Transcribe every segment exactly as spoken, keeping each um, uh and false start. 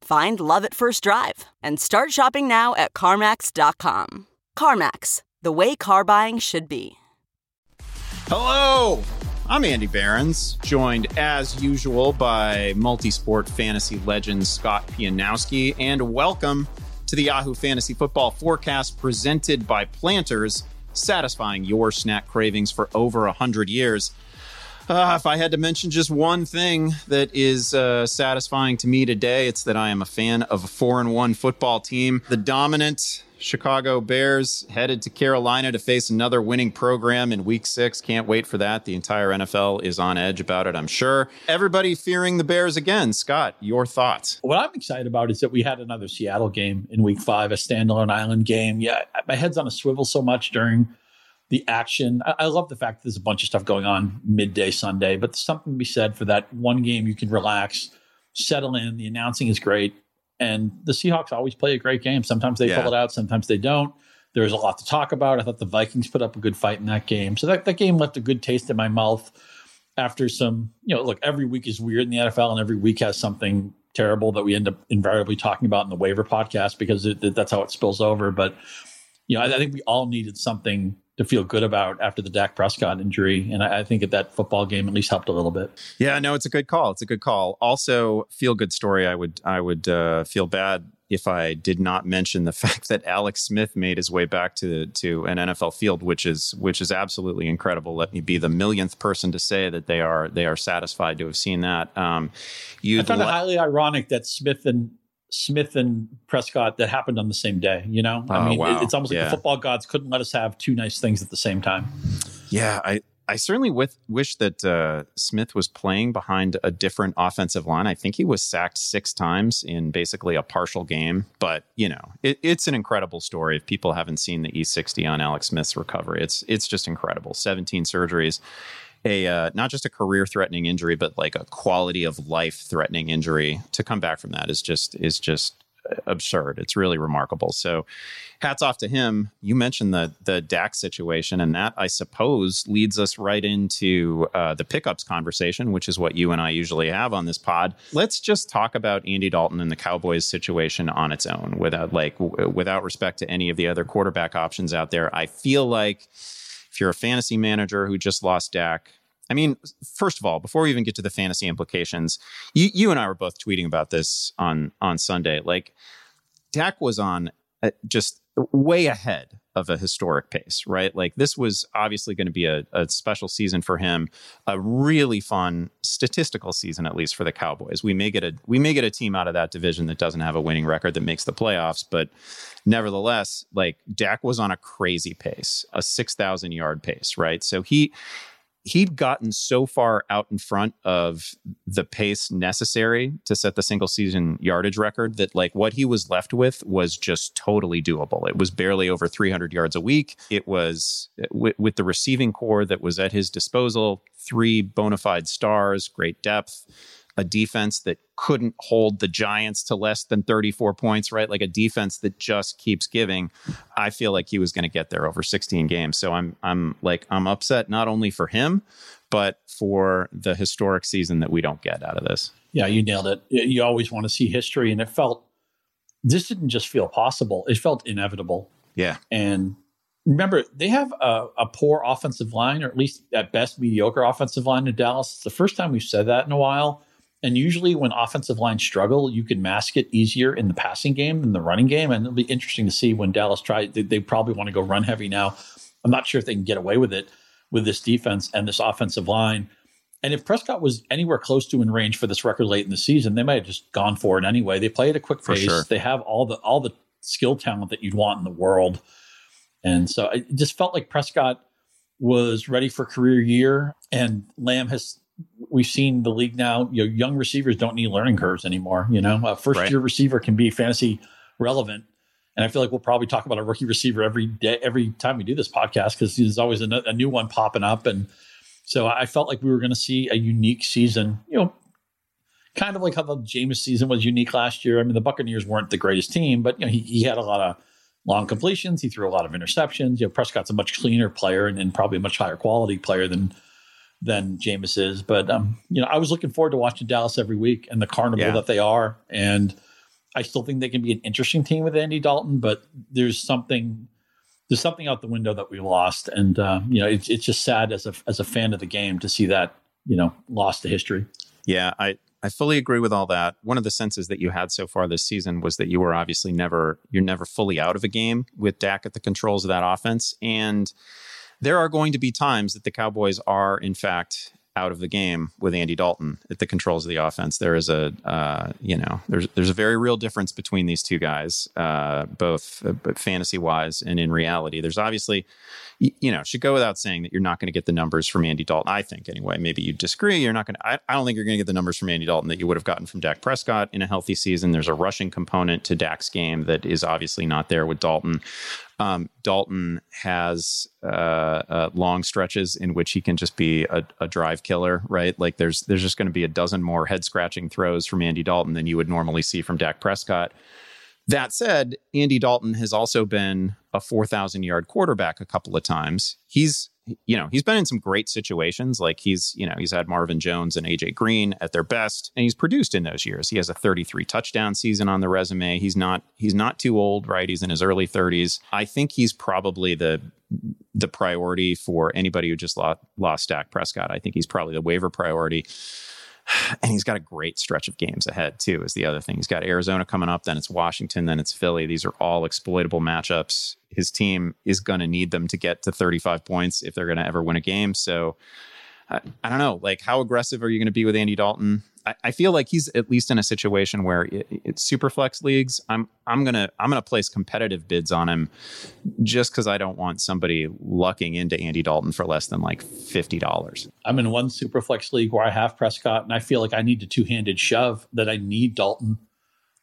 Find love at first drive and start shopping now at CarMax dot com. CarMax, the way car buying should be. Hello, I'm Andy Behrens, joined as usual by multi-sport fantasy legend Scott Pianowski, and welcome to the Yahoo Fantasy Football Forecast presented by Planters, satisfying your snack cravings for over one hundred years. Uh, if I had to mention just one thing that is uh, satisfying to me today, it's that I am a fan of a four and one football team. The dominant Chicago Bears headed to Carolina to face another winning program in week six. Can't wait for that. The entire N F L is on edge about it, I'm sure. Everybody fearing the Bears again. Scott, your thoughts? What I'm excited about is that we had another Seattle game in week five, a standalone island game. Yeah, my head's on a swivel so much during the action. I love the fact that there's a bunch of stuff going on midday Sunday, but there's something to be said for that one game you can relax, settle in. The announcing is great. And the Seahawks always play a great game. Sometimes they yeah. pull it out. Sometimes they don't. There's a lot to talk about. I thought the Vikings put up a good fight in that game. So that, that game left a good taste in my mouth after some, you know, look, every week is weird in the N F L and every week has something terrible that we end up invariably talking about in the waiver podcast because it, that's how it spills over. But, you know, I, I think we all needed something to feel good about after the Dak Prescott injury. And I, I think that that football game at least helped a little bit. Yeah, no, it's a good call. It's a good call. Also, feel good story. I would I would uh, feel bad if I did not mention the fact that Alex Smith made his way back to to an N F L field, which is which is absolutely incredible. Let me be the millionth person to say that they are they are satisfied to have seen that. Um, I found le- it highly ironic that Smith and Smith and Prescott that happened on the same day, you know? I oh, mean, wow. it, it's almost like yeah. the football gods couldn't let us have two nice things at the same time. Yeah, I, I certainly with, wish that uh, Smith was playing behind a different offensive line. I think he was sacked six times in basically a partial game. But, you know, it, it's an incredible story. If people haven't seen the E sixty on Alex Smith's recovery, it's it's just incredible. seventeen surgeries. A uh, not just a career-threatening injury, but like a quality of life-threatening injury. To come back from that is just is just absurd. It's really remarkable. So, hats off to him. You mentioned the the Dak situation, and that I suppose leads us right into uh, the pickups conversation, which is what you and I usually have on this pod. Let's just talk about Andy Dalton and the Cowboys situation on its own, without like w- without respect to any of the other quarterback options out there. I feel like, if you're a fantasy manager who just lost Dak, I mean, first of all, before we even get to the fantasy implications, you, you and I were both tweeting about this on, on Sunday. Like, Dak was on just way ahead of a historic pace, right? Like, this was obviously going to be a, a special season for him, a really fun statistical season, at least for the Cowboys. We may get a we may get a team out of that division that doesn't have a winning record that makes the playoffs, but nevertheless, like, Dak was on a crazy pace, a six thousand yard pace, right? So he he'd gotten so far out in front of the pace necessary to set the single season yardage record that like what he was left with was just totally doable. It was barely over three hundred yards a week. It was w- with the receiving core that was at his disposal, three bona fide stars, great depth, a defense that couldn't hold the Giants to less than thirty-four points, right? Like a defense that just keeps giving. I feel like he was going to get there over sixteen games. So I'm, I'm like, I'm upset not only for him, but for the historic season that we don't get out of this. Yeah, you nailed it. You always want to see history. And it felt, this didn't just feel possible. It felt inevitable. Yeah. And remember, they have a, a poor offensive line, or at least at best mediocre offensive line in Dallas. It's the first time we've said that in a while. And usually when offensive lines struggle, you can mask it easier in the passing game than the running game. And it'll be interesting to see when Dallas tries. They, they probably want to go run heavy now. I'm not sure if they can get away with it with this defense and this offensive line. And if Prescott was anywhere close to in range for this record late in the season, they might have just gone for it anyway. They play at a quick pace. Sure. They have all the all the skill talent that you'd want in the world. And so it just felt like Prescott was ready for career year. And Lamb has, we've seen the league now, you know, young receivers don't need learning curves anymore. You know, a first right. year receiver can be fantasy relevant. And I feel like we'll probably talk about a rookie receiver every day, every time we do this podcast, because there's always a, a new one popping up. And so I felt like we were going to see a unique season, you know, kind of like how the Jameis season was unique last year. I mean, the Buccaneers weren't the greatest team, but you know, he, he had a lot of long completions. He threw a lot of interceptions. You know, Prescott's a much cleaner player and, and probably a much higher quality player than than Jameis is. But um, you know, I was looking forward to watching Dallas every week and the carnival yeah. that they are. And I still think they can be an interesting team with Andy Dalton, but there's something. There's something out the window that we lost. And, uh, you know, it's, it's just sad as a as a fan of the game to see that, you know, lost to history. Yeah, I, I fully agree with all that. One of the senses that you had so far this season was that you were obviously never you're never fully out of a game with Dak at the controls of that offense. And there are going to be times that the Cowboys are, in fact, out of the game with Andy Dalton at the controls of the offense. There is a, uh, you know, there's there's a very real difference between these two guys, uh, both uh, fantasy wise and in reality. There's obviously, you, you know, should go without saying that you're not going to get the numbers from Andy Dalton. I think anyway. Maybe you disagree. You're not going to. I, I don't think you're going to get the numbers from Andy Dalton that you would have gotten from Dak Prescott in a healthy season. There's a rushing component to Dak's game that is obviously not there with Dalton. Um, Dalton has uh, uh, long stretches in which he can just be a, a drive killer, right? Like there's there's just going to be a dozen more head scratching throws from Andy Dalton than you would normally see from Dak Prescott. That said, Andy Dalton has also been a four thousand yard quarterback a couple of times. He's you know, he's been in some great situations. Like he's, you know, he's had Marvin Jones and A J Green at their best, and he's produced in those years. He has a thirty-three touchdown season on the resume. He's not, he's not too old, right? He's in his early thirties. I think he's probably the, the priority for anybody who just lost, lost Dak Prescott. I think he's probably the waiver priority. And he's got a great stretch of games ahead, too, is the other thing. He's got Arizona coming up, then it's Washington, then it's Philly. These are all exploitable matchups. His team is going to need them to get to thirty-five points if they're going to ever win a game. So I, I don't know, like, how aggressive are you going to be with Andy Dalton? I, I feel like he's at least in a situation where it, it's super flex leagues. I'm I'm going to I'm going to place competitive bids on him just because I don't want somebody lucking into Andy Dalton for less than like fifty dollars. I'm in one super flex league where I have Prescott and I feel like I need a two handed shove that I need Dalton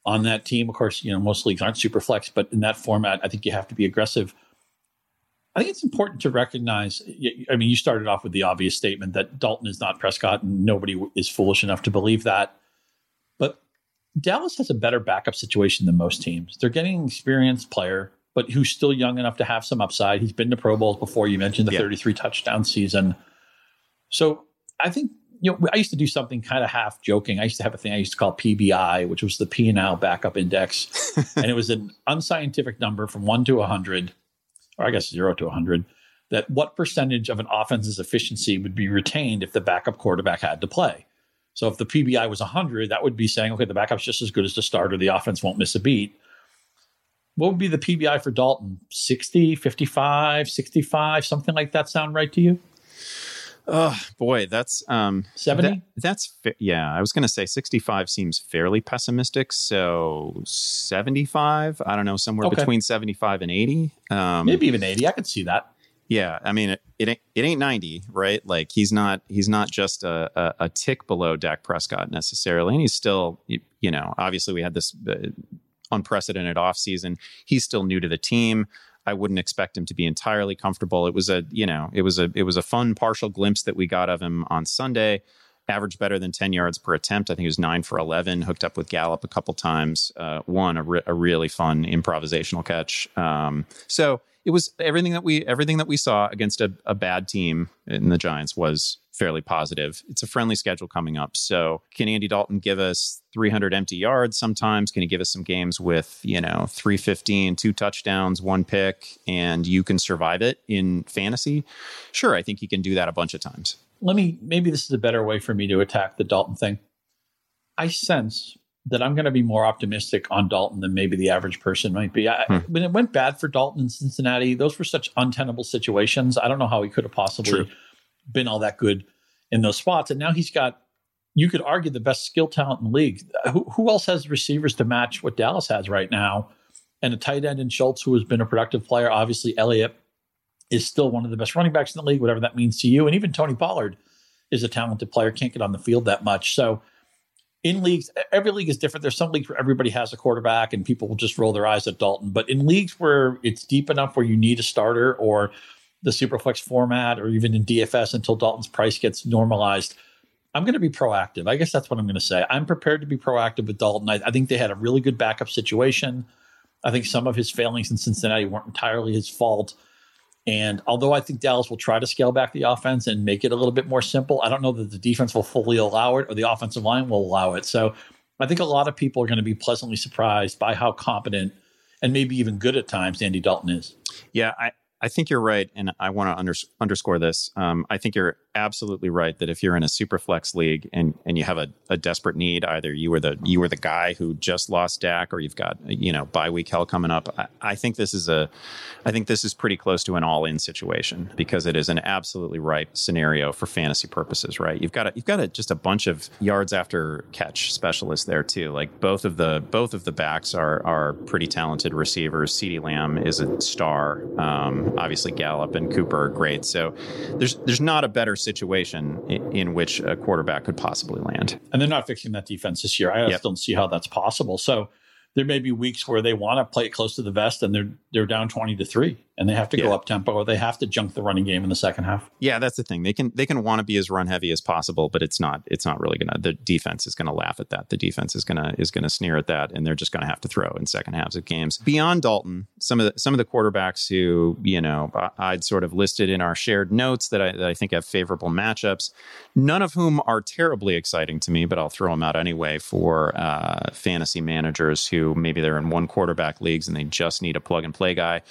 on that team. Of course, you know, most leagues aren't super flex, but in that format, I think you have to be aggressive. I think it's important to recognize, I mean, you started off with the obvious statement that Dalton is not Prescott and nobody is foolish enough to believe that. But Dallas has a better backup situation than most teams. They're getting an experienced player, but who's still young enough to have some upside. He's been to Pro Bowls before. You mentioned the yeah. thirty-three touchdown season. So I think, you know, I used to do something kind of half joking. I used to have a thing I used to call P B I, which was the P and L backup index. And it was an unscientific number from one to one hundred. Or I guess zero to one hundred, that what percentage of an offense's efficiency would be retained if the backup quarterback had to play. So if the P B I was one hundred, that would be saying, okay, the backup's just as good as the starter. The offense won't miss a beat. What would be the P B I for Dalton? sixty, fifty-five, sixty-five, something like that sound right to you? Oh, boy, that's um, seventy. That, that's yeah, I was going to say sixty-five seems fairly pessimistic. So seventy-five, I don't know, somewhere okay. between seventy-five and eighty. Um, Maybe even eighty. I could see that. Yeah. I mean, it, it, ain't, it ain't ninety, right? Like he's not he's not just a, a, a tick below Dak Prescott necessarily. And he's still, you know, obviously we had this uh, unprecedented offseason. He's still new to the team. I wouldn't expect him to be entirely comfortable. It was a, you know, it was a, it was a fun partial glimpse that we got of him on Sunday. Averaged better than ten yards per attempt. I think it was nine for eleven. Hooked up with Gallup a couple times. Uh, one a, re- a really fun improvisational catch. Um, so it was everything that we everything that we saw against a, a bad team in the Giants was fairly positive. It's a friendly schedule coming up. So can Andy Dalton give us three hundred empty yards sometimes? Can he give us some games with, you know, three fifteen, two touchdowns, one pick, and you can survive it in fantasy? Sure, I think he can do that a bunch of times. Let me, maybe this is a better way for me to attack the Dalton thing. I sense that I'm going to be more optimistic on Dalton than maybe the average person might be. I, hmm. When it went bad for Dalton in Cincinnati, those were such untenable situations. I don't know how he could have possibly True. been all that good in those spots. And now he's got, you could argue, the best skill talent in the league. Who, who else has receivers to match what Dallas has right now? And a tight end in Schultz, who has been a productive player. Obviously, Elliott is still one of the best running backs in the league, whatever that means to you. And even Tony Pollard is a talented player, can't get on the field that much. So in leagues, every league is different. There's some leagues where everybody has a quarterback and people will just roll their eyes at Dalton. But in leagues where it's deep enough where you need a starter, or the Superflex format, or even in D F S until Dalton's price gets normalized, I'm going to be proactive. I guess that's what I'm going to say. I'm prepared to be proactive with Dalton. I, I think they had a really good backup situation. I think some of his failings in Cincinnati weren't entirely his fault. And although I think Dallas will try to scale back the offense and make it a little bit more simple, I don't know that the defense will fully allow it, or the offensive line will allow it. So I think a lot of people are going to be pleasantly surprised by how competent and maybe even good at times Andy Dalton is. Yeah, I, I think you're right. And I want to under, underscore this. Um, I think you're absolutely right that if you're in a super flex league and, and you have a, a desperate need, either you were the you were the guy who just lost Dak, or you've got, you know, bye week hell coming up. I, I think this is a I think this is pretty close to an all in situation, because it is an absolutely ripe scenario for fantasy purposes. Right. You've got a, you've got a, just a bunch of yards after catch specialists there, too. Like both of the both of the backs are are pretty talented receivers. CeeDee Lamb is a star. Um, obviously, Gallup and Cooper are great. So there's there's not a better situation in, in which a quarterback could possibly land. And they're not fixing that defense this year. I just yep. don't see how that's possible. So there may be weeks where they want to play it close to the vest, and they're they're down twenty to three, and they have to yeah. go up tempo, or they have to junk the running game in the second half. Yeah, that's the thing. They can they can want to be as run heavy as possible, but it's not it's not really gonna. The defense is gonna laugh at that. The defense is gonna is gonna sneer at that, and they're just gonna have to throw in second halves of games. Beyond Dalton, some of the some of the quarterbacks who, you know, I'd sort of listed in our shared notes that I, that I think have favorable matchups, none of whom are terribly exciting to me, but I'll throw them out anyway for uh, fantasy managers who. Maybe they're in one quarterback leagues and they just need a plug and play guy.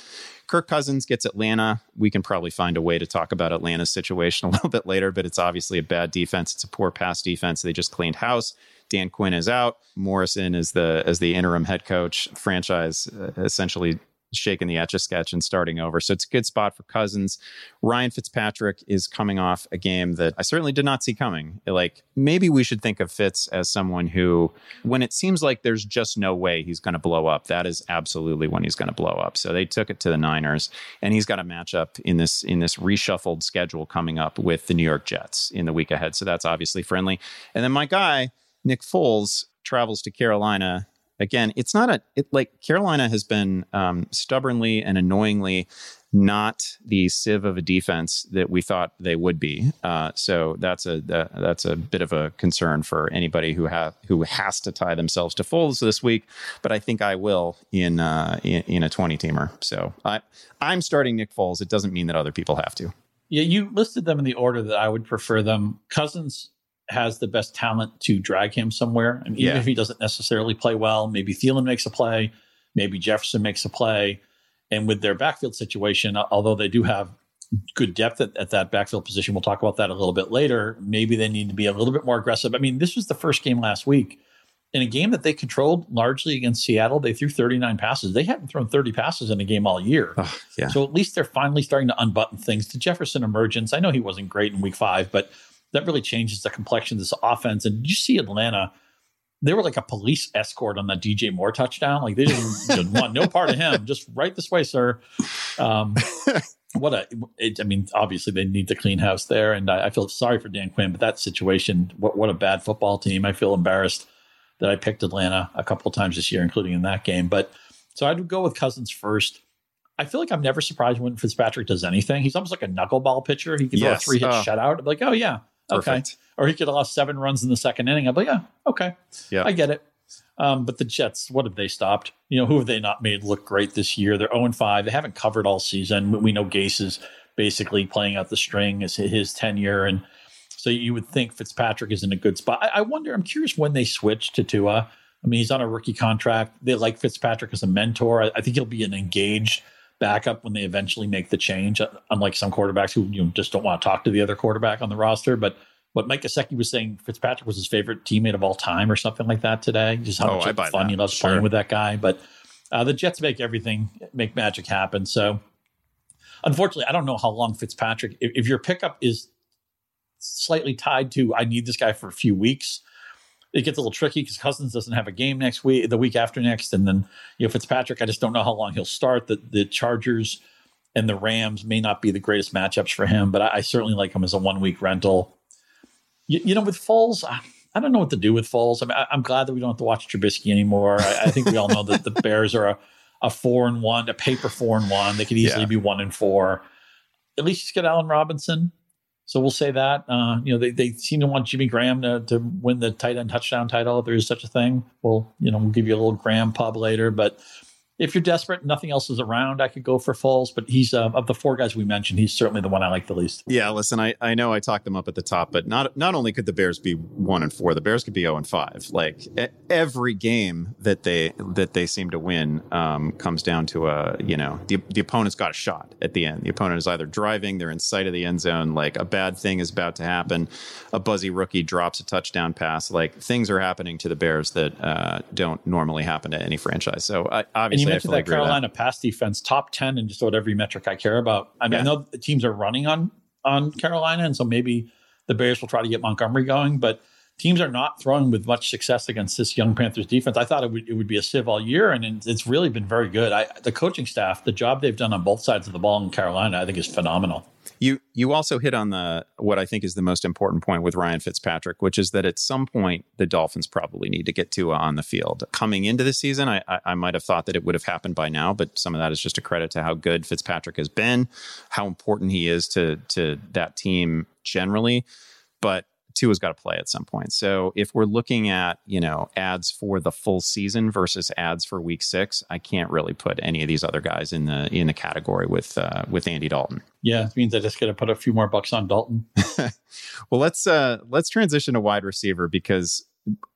Kirk Cousins gets Atlanta. We can probably find a way to talk about Atlanta's situation a little bit later, but it's obviously a bad defense. It's a poor pass defense. They just cleaned house. Dan Quinn is out. Morrison is the as the interim head coach. Franchise uh, essentially shaking the Etch-a-Sketch and starting over. So it's a good spot for Cousins. Ryan Fitzpatrick is coming off a game that I certainly did not see coming. Like, maybe we should think of Fitz as someone who, when it seems like there's just no way he's going to blow up, that is absolutely when he's going to blow up. So they took it to the Niners, and he's got a matchup in this in this reshuffled schedule coming up with the New York Jets in the week ahead. So that's obviously friendly. And then my guy, Nick Foles, travels to Carolina. Again, it's not a it, like Carolina has been um, stubbornly and annoyingly not the sieve of a defense that we thought they would be. Uh, so that's a uh, that's a bit of a concern for anybody who have who has to tie themselves to Foles this week. But I think I will in uh, in, in a twenty teamer. So I I'm starting Nick Foles. It doesn't mean that other people have to. Yeah, you listed them in the order that I would prefer them. Cousins has the best talent to drag him somewhere. I mean, even yeah. if he doesn't necessarily play well, maybe Thielen makes a play, maybe Jefferson makes a play. And with their backfield situation, although they do have good depth at, at that backfield position, we'll talk about that a little bit later, maybe they need to be a little bit more aggressive. I mean, this was the first game last week. In a game that they controlled largely against Seattle, they threw thirty-nine passes. They haven't thrown thirty passes in a game all year. Oh, yeah. So at least they're finally starting to unbutton things. The Jefferson emergence, I know he wasn't great in week five, but that really changes the complexion of this offense. And did you see Atlanta? They were like a police escort on that D J Moore touchdown. Like they didn't, didn't want no part of him. Just right this way, sir. Um, what a! It, I mean, obviously they need to clean house there. And I, I feel sorry for Dan Quinn, but that situation. What what a bad football team. I feel embarrassed that I picked Atlanta a couple of times this year, including in that game. But so I'd go with Cousins first. I feel like I'm never surprised when Fitzpatrick does anything. He's almost like a knuckleball pitcher. He can yes. throw a three hit oh. shutout. I'm like, oh yeah. Perfect. Okay. Or he could have lost seven runs in the second inning. I'm like, yeah, okay. Yeah. I get it. Um, but the Jets, what have they stopped? You know, who have they not made look great this year? They're oh and five. They haven't covered all season. We know Gase is basically playing out the string as his tenure. And so you would think Fitzpatrick is in a good spot. I, I wonder, I'm curious when they switch to Tua. I mean, he's on a rookie contract. They like Fitzpatrick as a mentor. I, I think he'll be an engaged backup when they eventually make the change, unlike some quarterbacks who, you know, just don't want to talk to the other quarterback on the roster. But what Mike Gesicki was saying, Fitzpatrick was his favorite teammate of all time or something like that today. Just how much oh, fun he loves sure. playing with that guy. But uh, the Jets make everything, make magic happen. So unfortunately, I don't know how long Fitzpatrick, if, if your pickup is slightly tied to, I need this guy for a few weeks, it gets a little tricky because Cousins doesn't have a game next week, the week after next. And then, you know, Fitzpatrick, I just don't know how long he'll start. The, the Chargers and the Rams may not be the greatest matchups for him, but I, I certainly like him as a one-week rental. You, you know, with Foles, I, I don't know what to do with Foles. I mean, I, I'm glad that we don't have to watch Trubisky anymore. I, I think we all know that the Bears are a, a four and one, a paper four and one. They could easily yeah. be one and four. At least get Allen Robinson. So we'll say that. Uh, you know, they, they seem to want Jimmy Graham to, to win the tight end touchdown title, if there is such a thing. Well, you know, we'll give you a little Graham pub later. But if you're desperate, nothing else is around, I could go for Foles, but he's uh, of the four guys we mentioned, he's certainly the one I like the least. Yeah, listen, I, I know I talked them up at the top, but not not only could the Bears be one and four, the Bears could be zero and five. Like every game that they that they seem to win um, comes down to a you know the the opponent's got a shot at the end. The opponent is either driving, they're in sight of the end zone, like a bad thing is about to happen, a buzzy rookie drops a touchdown pass, like things are happening to the Bears that uh, don't normally happen to any franchise. So I, obviously. And You mentioned that Carolina that. pass defense, top ten in just about every metric I care about. I mean, yeah. I know the teams are running on on Carolina, and so maybe the Bears will try to get Montgomery going, but teams are not throwing with much success against this young Panthers defense. I thought it would, it would be a sieve all year, and it's really been very good. I, the coaching staff, the job they've done on both sides of the ball in Carolina, I think is phenomenal. You you also hit on the what I think is the most important point with Ryan Fitzpatrick, which is that at some point the Dolphins probably need to get Tua on the field. Coming into the season, I, I, I might have thought that it would have happened by now, but some of that is just a credit to how good Fitzpatrick has been, how important he is to to that team generally. But Tua's got to play at some point. So if we're looking at, you know, ads for the full season versus ads for week six, I can't really put any of these other guys in the in the category with uh, with Andy Dalton. Yeah, it means I just got to put a few more bucks on Dalton. Well, let's uh, let's transition to wide receiver because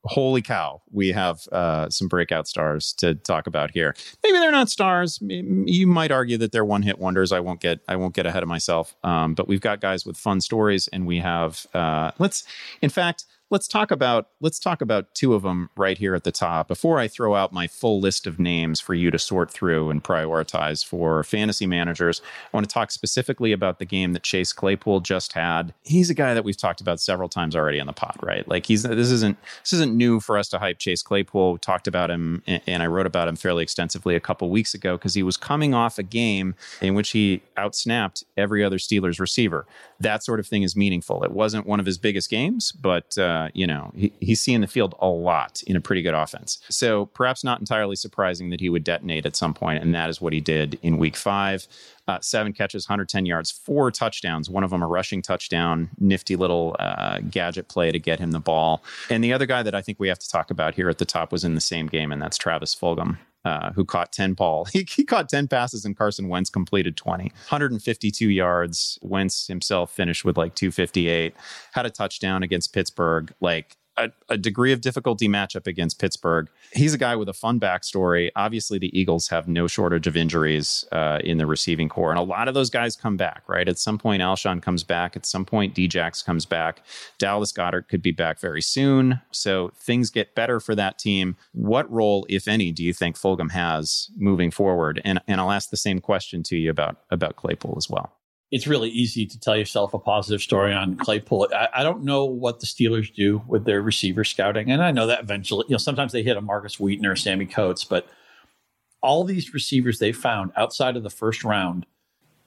holy cow, we have uh, some breakout stars to talk about here. Maybe they're not stars. You might argue that they're one-hit wonders. I won't get I won't get ahead of myself. Um, but we've got guys with fun stories, and we have uh, let's. In fact, let's talk about let's talk about two of them right here at the top before I throw out my full list of names for you to sort through and prioritize for fantasy managers. I want to talk specifically about the game that Chase Claypool just had. He's a guy that we've talked about several times already on the pod, right? Like he's this isn't this isn't new for us to hype Chase Claypool. We talked about him, and I wrote about him fairly extensively a couple weeks ago because he was coming off a game in which he outsnapped every other Steelers receiver. That sort of thing is meaningful. It wasn't one of his biggest games, but uh, you know he, he's seeing the field a lot in a pretty good offense. So perhaps not entirely surprising that he would detonate at some point, and that is what he did in Week Five. Uh, seven catches, one hundred ten yards, four touchdowns. One of them a rushing touchdown, nifty little uh, gadget play to get him the ball. And the other guy that I think we have to talk about here at the top was in the same game, and that's Travis Fulgham, uh, who caught ten ball. He, he caught ten passes and Carson Wentz completed twenty. one hundred fifty-two yards. Wentz himself finished with like two fifty-eight. Had a touchdown against Pittsburgh. Like, A, a degree of difficulty matchup against Pittsburgh. He's a guy with a fun backstory. Obviously, the Eagles have no shortage of injuries uh, in the receiving core, and a lot of those guys come back, right? At some point, Alshon comes back. At some point, D-Jax comes back. Dallas Goedert could be back very soon. So things get better for that team. What role, if any, do you think Fulgham has moving forward? And and I'll ask the same question to you about, about Claypool as well. It's really easy to tell yourself a positive story on Claypool. I, I don't know what the Steelers do with their receiver scouting. And I know that eventually, you know, sometimes they hit a Marcus Wheaton or Sammy Coates, but all these receivers they found outside of the first round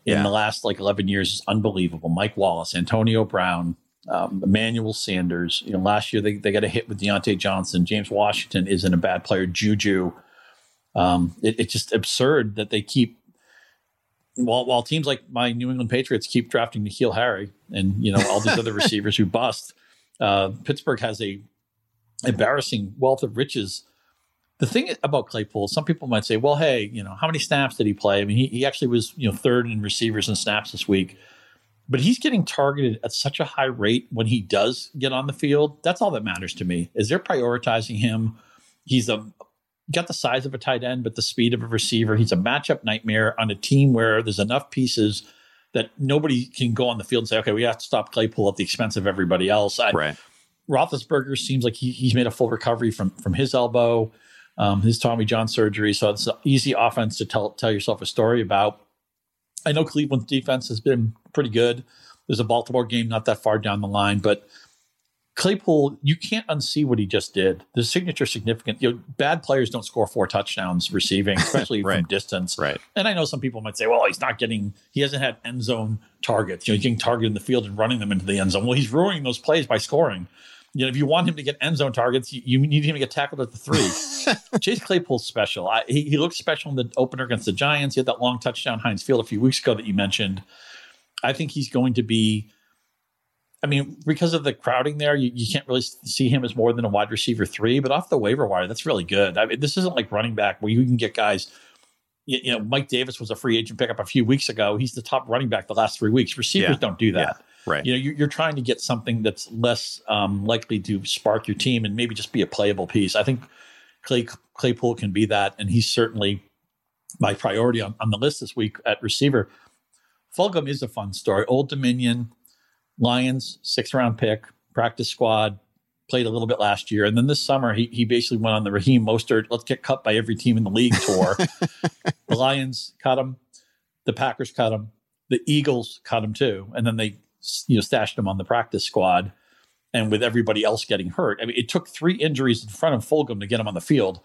in yeah. the last like eleven years is unbelievable. Mike Wallace, Antonio Brown, um, Emmanuel Sanders. You know, last year they, they got a hit with Deontay Johnson. James Washington isn't a bad player. Juju. Um, it, it's just absurd that they keep, While, while teams like my New England Patriots keep drafting Nikhil Harry and, you know, all these other receivers who bust, uh, Pittsburgh has a embarrassing wealth of riches. The thing about Claypool, some people might say, well, hey, you know, how many snaps did he play? I mean, he, he actually was, you know, third in receivers and snaps this week. But he's getting targeted at such a high rate when he does get on the field. That's all that matters to me, is they're prioritizing him. He's a got the size of a tight end, but the speed of a receiver. He's a matchup nightmare on a team where there's enough pieces that nobody can go on the field and say, okay, we have to stop Claypool at the expense of everybody else. I, right. Roethlisberger seems like he, he's made a full recovery from, from his elbow, um, his Tommy John surgery. So it's an easy offense to tell tell yourself a story about. I know Cleveland's defense has been pretty good. There's a Baltimore game not that far down the line, but Claypool, you can't unsee what he just did. The signature significant, you know, bad players don't score four touchdowns receiving, especially right. from distance. Right. And I know some people might say, well, he's not getting, he hasn't had end zone targets. You know, he's getting targeted in the field and running them into the end zone. Well, he's ruining those plays by scoring. You know, if you want him to get end zone targets, you, you need him to get tackled at the three. Chase Claypool's special. I, he, he looked special in the opener against the Giants. He had that long touchdown Heinz Field a few weeks ago that you mentioned. I think he's going to be, I mean, because of the crowding there, you, you can't really see him as more than a wide receiver three, but off the waiver wire, that's really good. I mean, this isn't like running back where you can get guys, you, you know, Mike Davis was a free agent pickup a few weeks ago. He's the top running back the last three weeks. Receivers yeah. don't do that. Yeah. Right. You know, you're trying to get something that's less um, likely to spark your team and maybe just be a playable piece. I think Clay, Claypool can be that, and he's certainly my priority on, on the list this week at receiver. Fulgham is a fun story. Old Dominion, Lions, sixth-round pick, practice squad, played a little bit last year. And then this summer, he he basically went on the Raheem Mostert, let's get cut by every team in the league tour. The Lions cut him. The Packers cut him. The Eagles cut him, too. And then they you know, stashed him on the practice squad, and with everybody else getting hurt. I mean, it took three injuries in front of Fulgham to get him on the field.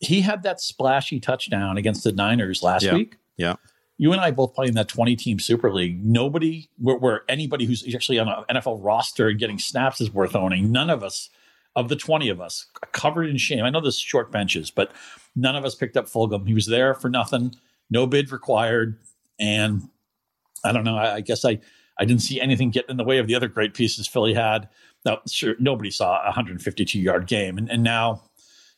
He had that splashy touchdown against the Niners last yeah. week. Yeah. You and I both play in that twenty-team Super League. Nobody, where, where anybody who's actually on an N F L roster and getting snaps is worth owning. None of us, of the twenty of us, covered in shame. I know there's short benches, but none of us picked up Fulgham. He was there for nothing, no bid required, and I don't know. I, I guess I. I didn't see anything get in the way of the other great pieces Philly had. Now, sure, nobody saw a one hundred fifty-two-yard game, and, and now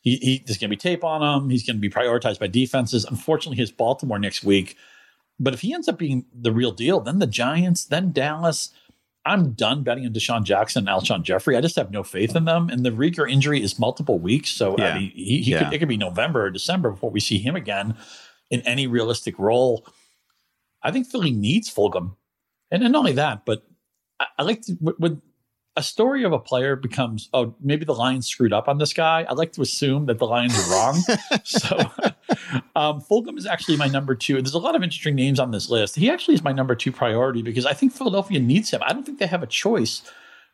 he, he there's going to be tape on him. He's going to be prioritized by defenses. Unfortunately, his Baltimore next week. But if he ends up being the real deal, then the Giants, then Dallas. I'm done betting on Deshaun Jackson and Alshon Jeffrey. I just have no faith in them. And the Rieger injury is multiple weeks, so yeah. I mean, he, he yeah. could, it could be November or December before we see him again in any realistic role. I think Philly needs Fulgham. And not only that, but I, I like to, when a story of a player becomes, oh, maybe the Lions screwed up on this guy. I like to assume that the Lions are wrong. so um, Fulgham is actually my number two. There's a lot of interesting names on this list. He actually is my number two priority because I think Philadelphia needs him. I don't think they have a choice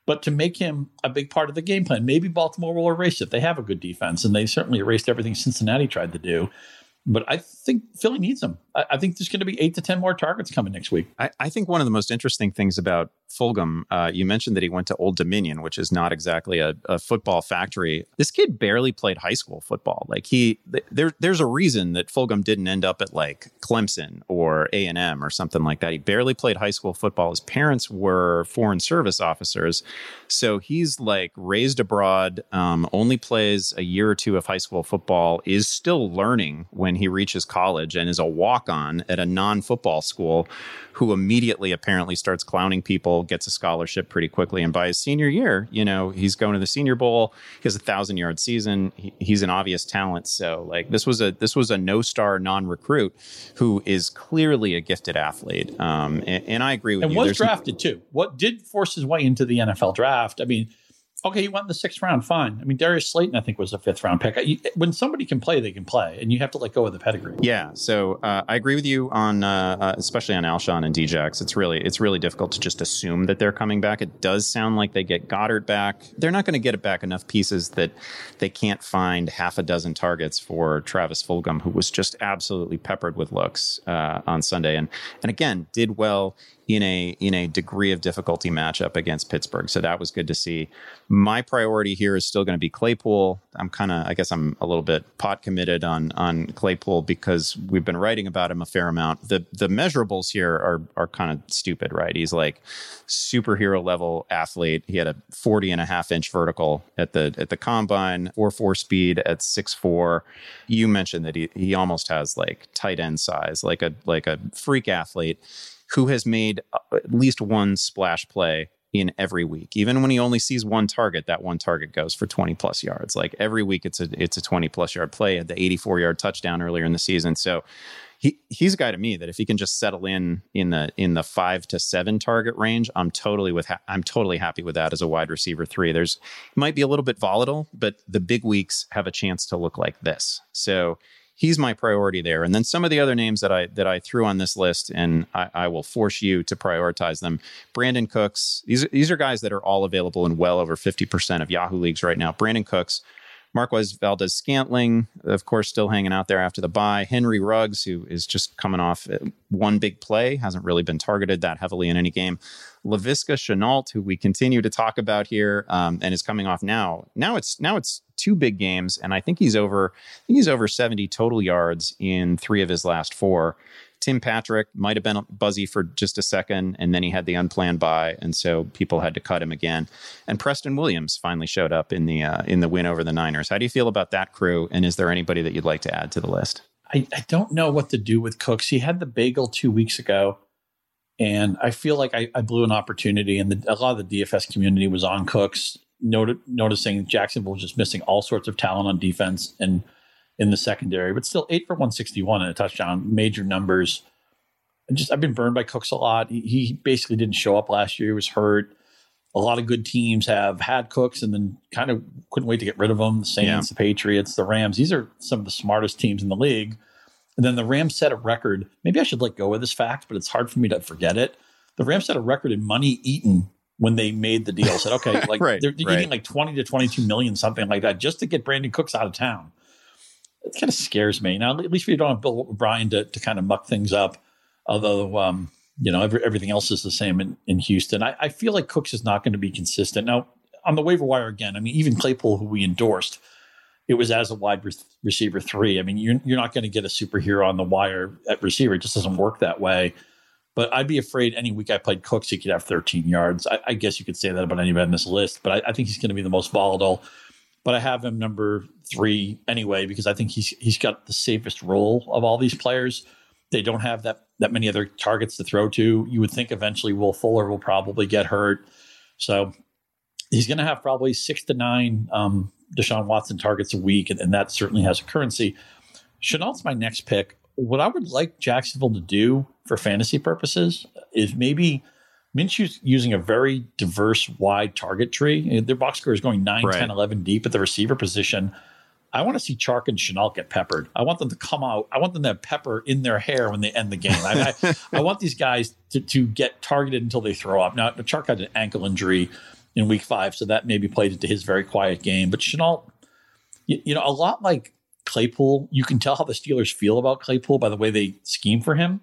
but to make him a big part of the game plan. Maybe Baltimore will erase it. They have a good defense, and they certainly erased everything Cincinnati tried to do. But I think Philly needs him. I, I think there's going to be eight to ten more targets coming next week. I, I think one of the most interesting things about Fulgham, uh, you mentioned that he went to Old Dominion, which is not exactly a, a football factory. This kid barely played high school football. Like he, th- there, there's a reason that Fulgham didn't end up at like Clemson or A and M or something like that. He barely played high school football. His parents were foreign service officers, so he's like raised abroad. Um, only plays a year or two of high school football. Is still learning when he reaches college and is a walk-on at a non-football school, who immediately apparently starts clowning people. Gets a scholarship pretty quickly, and by his senior year, you know, he's going to the Senior Bowl. He has a thousand yard season. He, he's an obvious talent. So, like this was a this was a no star non recruit who is clearly a gifted athlete. Um, and, and I agree with and you. And was There's drafted no- too. What did force his way into the N F L draft? I mean, okay, he went in the sixth round, fine. I mean, Darius Slayton, I think, was a fifth round pick. When somebody can play, they can play, and you have to let go of the pedigree. Yeah, so uh, I agree with you on, uh, uh, especially on Alshon and D-Jax. It's really, it's really difficult to just assume that they're coming back. It does sound like they get Goddard back. They're not going to get it back enough pieces that they can't find half a dozen targets for Travis Fulgham, who was just absolutely peppered with looks uh, on Sunday, and and again did well in a in a degree of difficulty matchup against Pittsburgh. So that was good to see. My priority here is still going to be Claypool. I'm kind of, I guess I'm a little bit pot committed on on Claypool because we've been writing about him a fair amount. The the measurables here are are kind of stupid, right? He's like superhero level athlete. He had a forty and a half inch vertical at the at the combine, four four speed at six four. You mentioned that he he almost has like tight end size, like a like a freak athlete who has made at least one splash play in every week. Even when he only sees one target, that one target goes for twenty plus yards. Like every week, it's a it's a twenty plus yard play at the eighty-four yard touchdown earlier in the season. So he he's a guy to me that if he can just settle in in the in the five to seven target range, I'm totally with ha- I'm totally happy with that as a wide receiver three. There's he might be a little bit volatile, but the big weeks have a chance to look like this. So he's my priority there. And then some of the other names that I that I threw on this list, and I, I will force you to prioritize them. Brandon Cooks. These these are guys that are all available in well over fifty percent of Yahoo leagues right now. Brandon Cooks, Marquez Valdes-Scantling, of course, still hanging out there after the bye. Henry Ruggs, who is just coming off one big play, hasn't really been targeted that heavily in any game. Laviska Shenault, who we continue to talk about here, um, and is coming off now. Now it's now it's two big games, and I think he's over. I think he's over seventy total yards in three of his last four. Tim Patrick might have been buzzy for just a second, and then he had the unplanned bye, and so people had to cut him again. And Preston Williams finally showed up in the uh, in the win over the Niners. How do you feel about that crew? And is there anybody that you'd like to add to the list? I, I don't know what to do with Cooks. He had the bagel two weeks ago, and I feel like I, I blew an opportunity. And the, a lot of the D F S community was on Cooks, not, noticing Jacksonville was just missing all sorts of talent on defense and in the secondary, but still eight for one sixty-one and a touchdown, major numbers. And just, I've been burned by Cooks a lot. He, he basically didn't show up last year. He was hurt. A lot of good teams have had Cooks and then kind of couldn't wait to get rid of him. The Saints, yeah. The Patriots, the Rams. These are some of the smartest teams in the league. And then the Rams set a record. Maybe I should let go of this fact, but it's hard for me to forget it. The Rams set a record in money eaten when they made the deal. Said, okay, like right, they're, they're right. eating like twenty to twenty-two million, something like that, just to get Brandon Cooks out of town. It kind of scares me. Now, at least we don't have Bill O'Brien to, to kind of muck things up, although, um, you know, every, everything else is the same in, in Houston. I, I feel like Cooks is not going to be consistent. Now, on the waiver wire again, I mean, even Claypool, who we endorsed, it was as a wide re- receiver three. I mean, you're, you're not going to get a superhero on the wire at receiver. It just doesn't work that way. But I'd be afraid any week I played Cooks, he could have thirteen yards. I, I guess you could say that about anybody on this list, but I, I think he's going to be the most volatile. But I have him number three anyway, because I think he's he's got the safest role of all these players. They don't have that that many other targets to throw to. You would think eventually Will Fuller will probably get hurt. So he's going to have probably six to nine um, Deshaun Watson targets a week, and, and that certainly has a currency. Chenault's my next pick. What I would like Jacksonville to do for fantasy purposes is maybe – Minshew's using a very diverse wide target tree. Their box score is going nine, right. ten, eleven deep at the receiver position. I want to see Chark and Shenault get peppered. I want them to come out. I want them to have pepper in their hair when they end the game. I, I, I want these guys to, to get targeted until they throw up. Now, Chark had an ankle injury in week five, so that maybe played into his very quiet game. But Shenault, you, you know, a lot like Claypool, you can tell how the Steelers feel about Claypool by the way they scheme for him.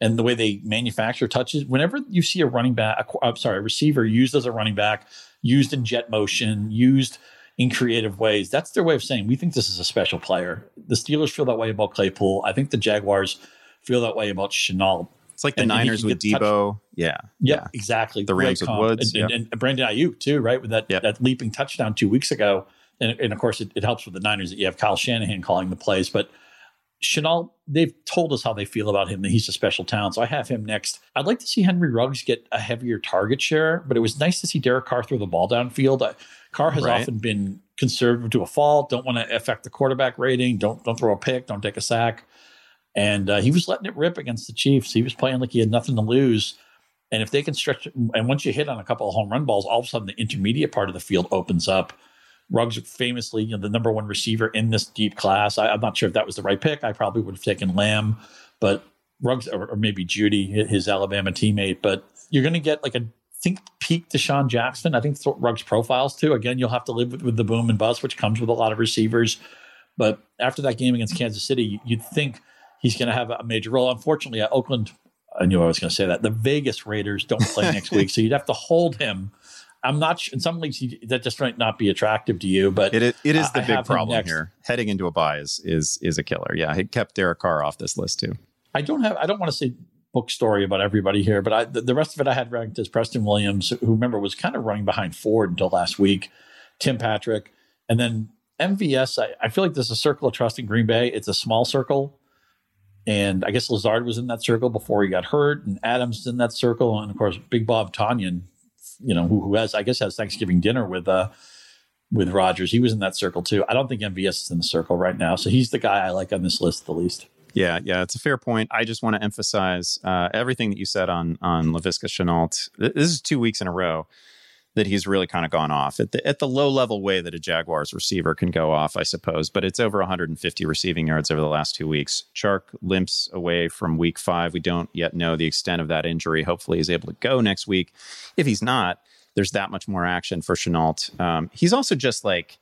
And the way they manufacture touches, whenever you see a running back, a, I'm sorry, a receiver used as a running back, used in jet motion, used in creative ways, that's their way of saying, we think this is a special player. The Steelers feel that way about Claypool. I think the Jaguars feel that way about Shenault. It's like the and, Niners and with Debo. Yeah, yeah. Yeah, exactly. The Rams with Woods. And, yeah. and, and Brandon Ayuk too, right? With that, yep. that leaping touchdown two weeks ago. And, and of course, it, it helps with the Niners that you have Kyle Shanahan calling the plays. But Shenault, they've told us how they feel about him, that he's a special talent. So I have him next. I'd like to see Henry Ruggs get a heavier target share, but it was nice to see Derek Carr throw the ball downfield. Uh, Carr has right. often been conservative to a fault, don't want to affect the quarterback rating, don't don't throw a pick, don't take a sack. And uh, he was letting it rip against the Chiefs. He was playing like he had nothing to lose. And if they can stretch it, and once you hit on a couple of home run balls, all of a sudden the intermediate part of the field opens up. Ruggs famously, you know, the number one receiver in this deep class. I, I'm not sure if that was the right pick. I probably would have taken Lamb, but Ruggs or, or maybe Judy, his Alabama teammate. But you're going to get like a think peak Deshaun Jackson. I think th- Ruggs profiles too. Again, you'll have to live with, with the boom and bust, which comes with a lot of receivers. But after that game against Kansas City, you'd think he's going to have a major role. Unfortunately, at Oakland, I knew I was going to say that. The Vegas Raiders don't play next week, so you'd have to hold him. I'm not sure. In some leagues, he, that just might not be attractive to you, but it is, it is the I big problem here. Heading into a bye is, is is a killer. Yeah, he kept Derek Carr off this list too. I don't have. I don't want to say book story about everybody here, but I, the, the rest of it I had ranked as Preston Williams, who remember was kind of running behind Ford until last week. Tim Patrick, and then M V S. I, I feel like there's a circle of trust in Green Bay. It's a small circle. And I guess Lazard was in that circle before he got hurt, and Adams in that circle, and of course Big Bob Tonyan, you know, who, who has, I guess, has Thanksgiving dinner with uh, with Rodgers. He was in that circle, too. I don't think M V S is in the circle right now. So he's the guy I like on this list the least. Yeah, yeah, it's a fair point. I just want to emphasize uh, everything that you said on on Laviska Shenault. This is two weeks in a row that he's really kind of gone off at the at the low level way that a Jaguars receiver can go off, I suppose. But it's over one hundred fifty receiving yards over the last two weeks. Chark limps away from week five. We don't yet know the extent of that injury. Hopefully he's able to go next week. If he's not, there's that much more action for Shenault. Um, he's also just like,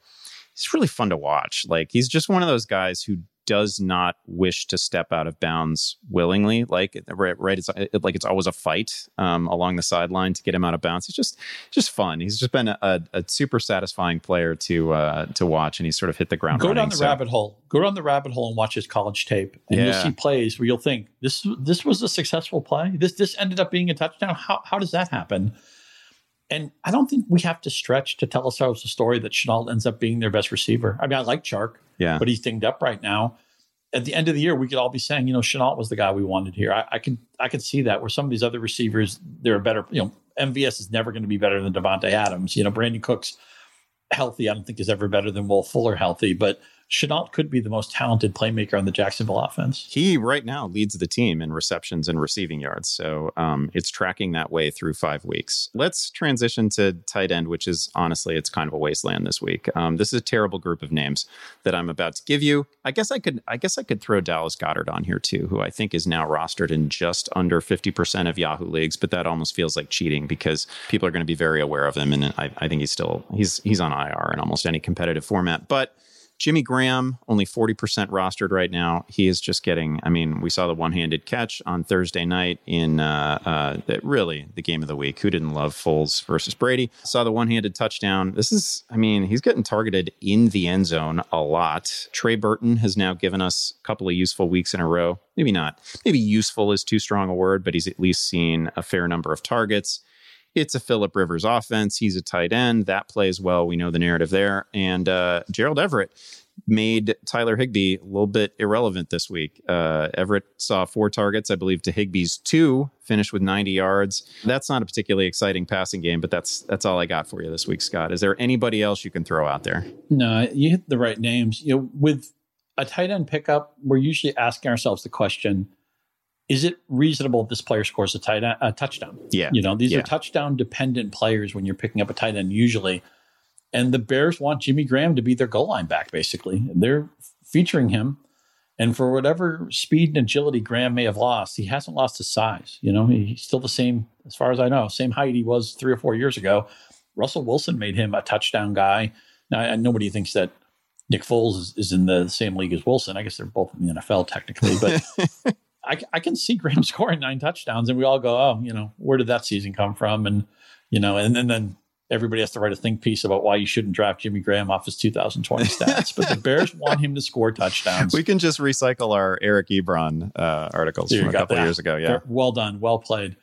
it's really fun to watch. Like, he's just one of those guys who does not wish to step out of bounds willingly. Like, right, right it's it, like it's always a fight um, along the sideline to get him out of bounds. It's just just fun. He's just been a, a, a super satisfying player to uh, to watch, and he's sort of hit the ground. Go running, down the so. rabbit hole. Go down the rabbit hole and watch his college tape, and yeah. you'll see plays where you'll think this this was a successful play. This this ended up being a touchdown. How how does that happen? And I don't think we have to stretch to tell ourselves the story that Shenault ends up being their best receiver. I mean, I like Chark, yeah. but he's dinged up right now. At the end of the year, we could all be saying, you know, Shenault was the guy we wanted here. I, I can I can see that where some of these other receivers, they're a better, you know, M V S is never going to be better than Davante Adams. You know, Brandon Cooks healthy, I don't think is ever better than Will Fuller healthy, but Shenault could be the most talented playmaker on the Jacksonville offense. He right now leads the team in receptions and receiving yards. So um, it's tracking that way through five weeks. Let's transition to tight end, which is honestly, it's kind of a wasteland this week. Um, this is a terrible group of names that I'm about to give you. I guess I could I guess I could throw Dallas Goedert on here too, who I think is now rostered in just under fifty percent of Yahoo leagues, but that almost feels like cheating because people are going to be very aware of him. And I, I think he's still, he's he's on I R in almost any competitive format. But Jimmy Graham, only forty percent rostered right now. He is just getting, I mean, we saw the one-handed catch on Thursday night in uh, uh, really the game of the week. Who didn't love Foles versus Brady? Saw the one-handed touchdown. This is, I mean, he's getting targeted in the end zone a lot. Trey Burton has now given us a couple of useful weeks in a row. Maybe not. Maybe useful is too strong a word, but he's at least seen a fair number of targets. It's a Phillip Rivers offense. He's a tight end. That plays well. We know the narrative there. And uh, Gerald Everett made Tyler Higbee a little bit irrelevant this week. Uh, Everett saw four targets, I believe, to Higbee's two, finished with ninety yards. That's not a particularly exciting passing game, but that's that's all I got for you this week, Scott. Is there anybody else you can throw out there? No, you hit the right names. You know, with a tight end pickup, we're usually asking ourselves the question, is it reasonable if this player scores a, tight, a touchdown? Yeah. You know, these yeah. are touchdown dependent players when you're picking up a tight end usually. And the Bears want Jimmy Graham to be their goal line back, basically. They're featuring him. And for whatever speed and agility Graham may have lost, he hasn't lost his size. You know, he's still the same, as far as I know, same height he was three or four years ago. Russell Wilson made him a touchdown guy. Now, nobody thinks that Nick Foles is, is in the same league as Wilson. I guess they're both in the N F L technically, but... I, I can see Graham scoring nine touchdowns and we all go, oh, you know, where did that season come from? And, you know, and, and then everybody has to write a think piece about why you shouldn't draft Jimmy Graham off his two thousand twenty stats. But the Bears want him to score touchdowns. We can just recycle our Eric Ebron uh, articles there from a couple that. years ago. Yeah. They're, well done. Well played.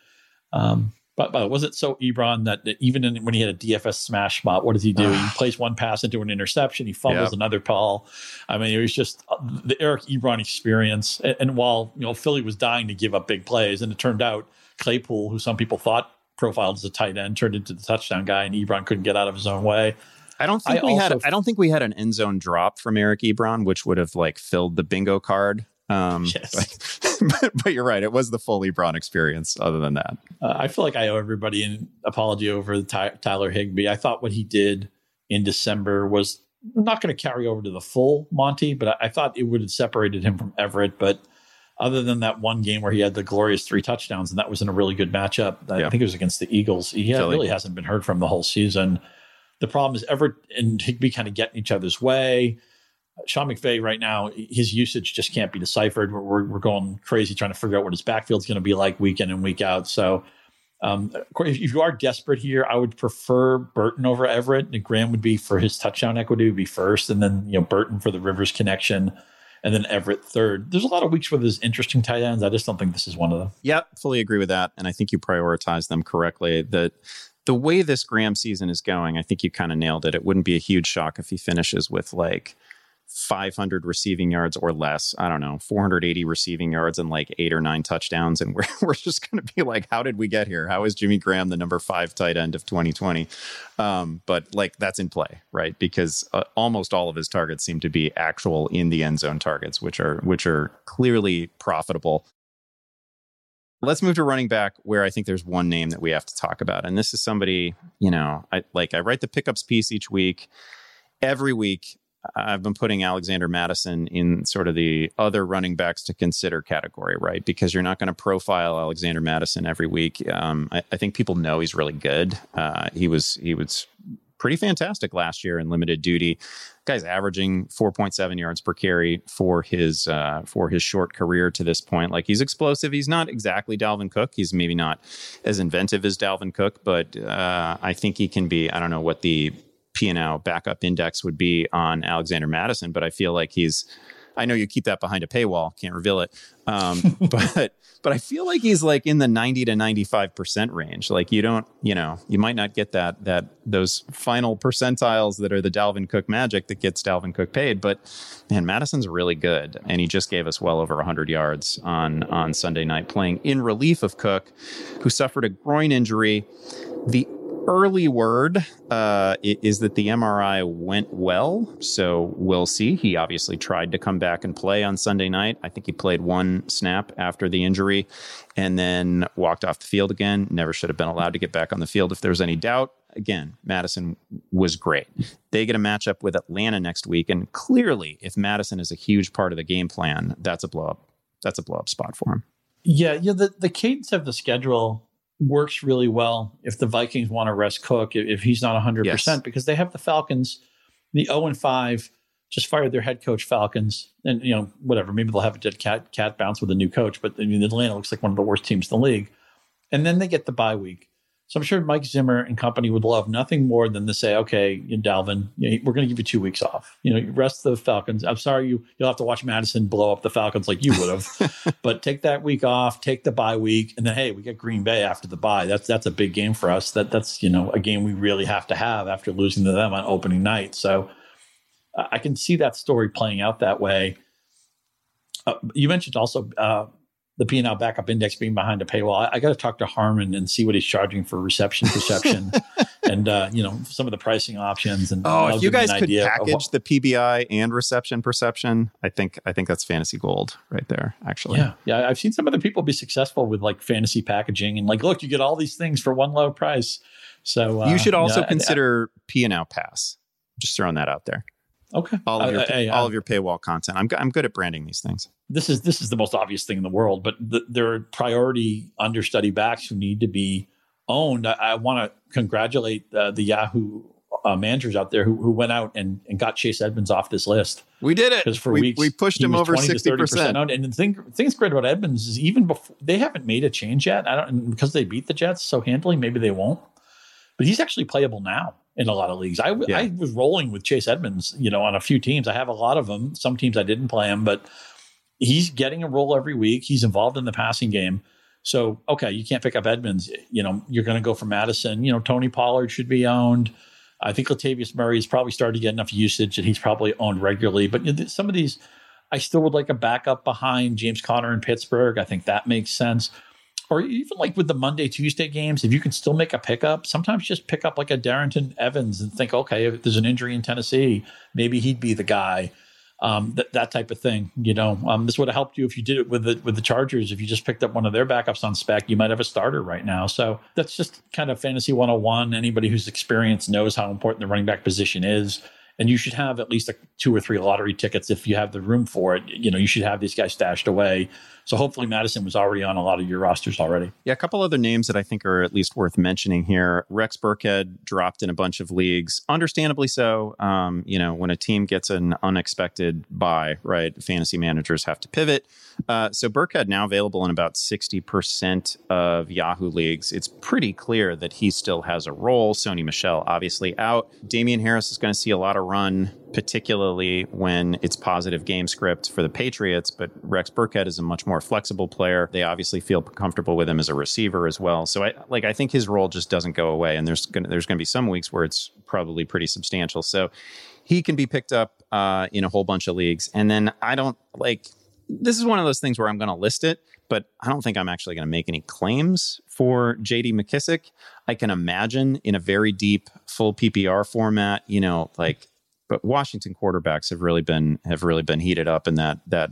Um, but, but was it so Ebron that even in, when he had a D F S smash spot, what does he do? He plays one pass into an interception. He fumbles yep. another ball. I mean, it was just the Eric Ebron experience. And, and while, you know, Philly was dying to give up big plays, and it turned out Claypool, who some people thought profiled as a tight end, turned into the touchdown guy, and Ebron couldn't get out of his own way. I don't think I we had. F- I don't think we had an end zone drop from Eric Ebron, which would have like filled the bingo card. Um, yes. but, but, but you're right. It was the full Ebron experience. Other than that, uh, I feel like I owe everybody an apology over Ty- Tyler Higbee. I thought what he did in December was not going to carry over to the full Monty, but I, I thought it would have separated him from Everett. But other than that one game where he had the glorious three touchdowns, and that was in a really good matchup. I yeah. think it was against the Eagles. He had, really hasn't been heard from the whole season. The problem is Everett and Higbee kind of get in each other's way. Sean McVay right now, his usage just can't be deciphered. We're, we're, we're going crazy trying to figure out what his backfield's going to be like week in and week out. So um, if you are desperate here, I would prefer Burton over Everett. And Graham would be for his touchdown equity would be first. And then, you know, Burton for the Rivers connection. And then Everett third. There's a lot of weeks where there's interesting tight ends. I just don't think this is one of them. Yep, fully agree with that. And I think you prioritize them correctly. That the way this Graham season is going, I think you kind of nailed it. It wouldn't be a huge shock if he finishes with like five hundred receiving yards or less. I don't know, four hundred eighty receiving yards and like eight or nine touchdowns. And we're, we're just going to be like, how did we get here? How is Jimmy Graham the number five tight end of twenty twenty? Um, but like that's in play, right? Because uh, almost all of his targets seem to be actual in the end zone targets, which are, which are clearly profitable. Let's move to running back, where I think there's one name that we have to talk about. And this is somebody, you know, I like I write the pickups piece each week. Every week, I've been putting Alexander Mattison in sort of the other running backs to consider category, right? Because you're not going to profile Alexander Mattison every week. Um, I, I think people know he's really good. Uh, he was he was pretty fantastic last year in limited duty. Guy's averaging four point seven yards per carry for his uh, for his short career to this point. Like, he's explosive. He's not exactly Dalvin Cook. He's maybe not as inventive as Dalvin Cook, but uh, I think he can be. I don't know what the P and L backup index would be on Alexander Mattison, but I feel like he's, I know you keep that behind a paywall, can't reveal it. Um, but, but I feel like he's like in the ninety to ninety-five percent range. Like, you don't, you know, you might not get that, that those final percentiles that are the Dalvin Cook magic that gets Dalvin Cook paid, but man, Madison's really good. And he just gave us well over a hundred yards on, on Sunday night, playing in relief of Cook, who suffered a groin injury. The early word uh, is that the M R I went well, so we'll see. He obviously tried to come back and play on Sunday night. I think he played one snap after the injury and then walked off the field again. Never should have been allowed to get back on the field if there was any doubt. Again, Madison was great. They get a matchup with Atlanta next week, and clearly, if Madison is a huge part of the game plan, that's a blow-up. That's a blow-up spot for him. Yeah, yeah. The, the cadence of the schedule works really well if the Vikings want to rest Cook, if, if he's not one hundred percent, yes, because they have the Falcons, the oh and five, just fired their head coach Falcons. And, you know, whatever, maybe they'll have a dead cat cat bounce with a new coach, but I mean, Atlanta looks like one of the worst teams in the league. And then they get the bye week. So I'm sure Mike Zimmer and company would love nothing more than to say, okay, Dalvin, you know, we're going to give you two weeks off. You know, you rest the Falcons. I'm sorry, you, you'll have to watch Madison blow up the Falcons like you would have. But take that week off, take the bye week, and then, hey, we get Green Bay after the bye. That's that's a big game for us. That That's, you know, a game we really have to have after losing to them on opening night. So uh, I can see that story playing out that way. Uh, you mentioned also uh, – the P and L backup index being behind a paywall. I, I got to talk to Harmon and see what he's charging for reception perception and, uh, you know, some of the pricing options. And oh, if you guys could package what, the P B I and reception perception, I think, I think that's fantasy gold right there, actually. Yeah. Yeah. I've seen some other people be successful with like fantasy packaging and like, look, you get all these things for one low price. So uh, you should also yeah, consider I, I, P and L pass. Just throwing that out there. Okay. All of your, I, I, I, all of your paywall content. I'm I'm good at branding these things. This is this is the most obvious thing in the world, but the, there are priority understudy backs who need to be owned. I, I want to congratulate uh, the Yahoo uh, managers out there who who went out and, and got Chase Edmonds off this list. We did it. Because for we, weeks we pushed him over sixty percent. Owned. And the thing thing's great about Edmonds is even before they haven't made a change yet. I don't and because they beat the Jets so handily. Maybe they won't. But he's actually playable now in a lot of leagues. I, yeah. I was rolling with Chase Edmonds, you know, on a few teams. I have a lot of them. Some teams I didn't play him, but he's getting a role every week. He's involved in the passing game. So, okay, you can't pick up Edmonds. You know, you're going to go for Madison. You know, Tony Pollard should be owned. I think Latavius Murray has probably started to get enough usage that he's probably owned regularly. But some of these, I still would like a backup behind James Conner in Pittsburgh. I think that makes sense. Or even like with the Monday, Tuesday games, if you can still make a pickup, sometimes just pick up like a Darrington Evans and think, okay, if there's an injury in Tennessee, maybe he'd be the guy, um, th- that type of thing. You know, um, this would have helped you if you did it with the, with the Chargers. If you just picked up one of their backups on spec, you might have a starter right now. So that's just kind of fantasy one oh one. Anybody who's experienced knows how important the running back position is. And you should have at least a, two or three lottery tickets if you have the room for it. You know, you should have these guys stashed away. So hopefully Madison was already on a lot of your rosters already. Yeah, a couple other names that I think are at least worth mentioning here. Rex Burkhead dropped in a bunch of leagues, understandably so. Um, you know, when a team gets an unexpected buy, right, fantasy managers have to pivot. Uh, so Burkhead now available in about sixty percent of Yahoo leagues. It's pretty clear that he still has a role. Sony Michel obviously out. Damian Harris is going to see a lot of run, particularly when it's positive game script for the Patriots, but Rex Burkhead is a much more flexible player. They obviously feel comfortable with him as a receiver as well. So I like I think his role just doesn't go away, and there's gonna there's gonna be some weeks where it's probably pretty substantial. So he can be picked up uh, in a whole bunch of leagues. And then I don't like, this is one of those things where I'm going to list it, but I don't think I'm actually going to make any claims for J D McKissick. I can imagine in a very deep, full P P R format, you know, like, but Washington quarterbacks have really been, have really been heated up, and that, that,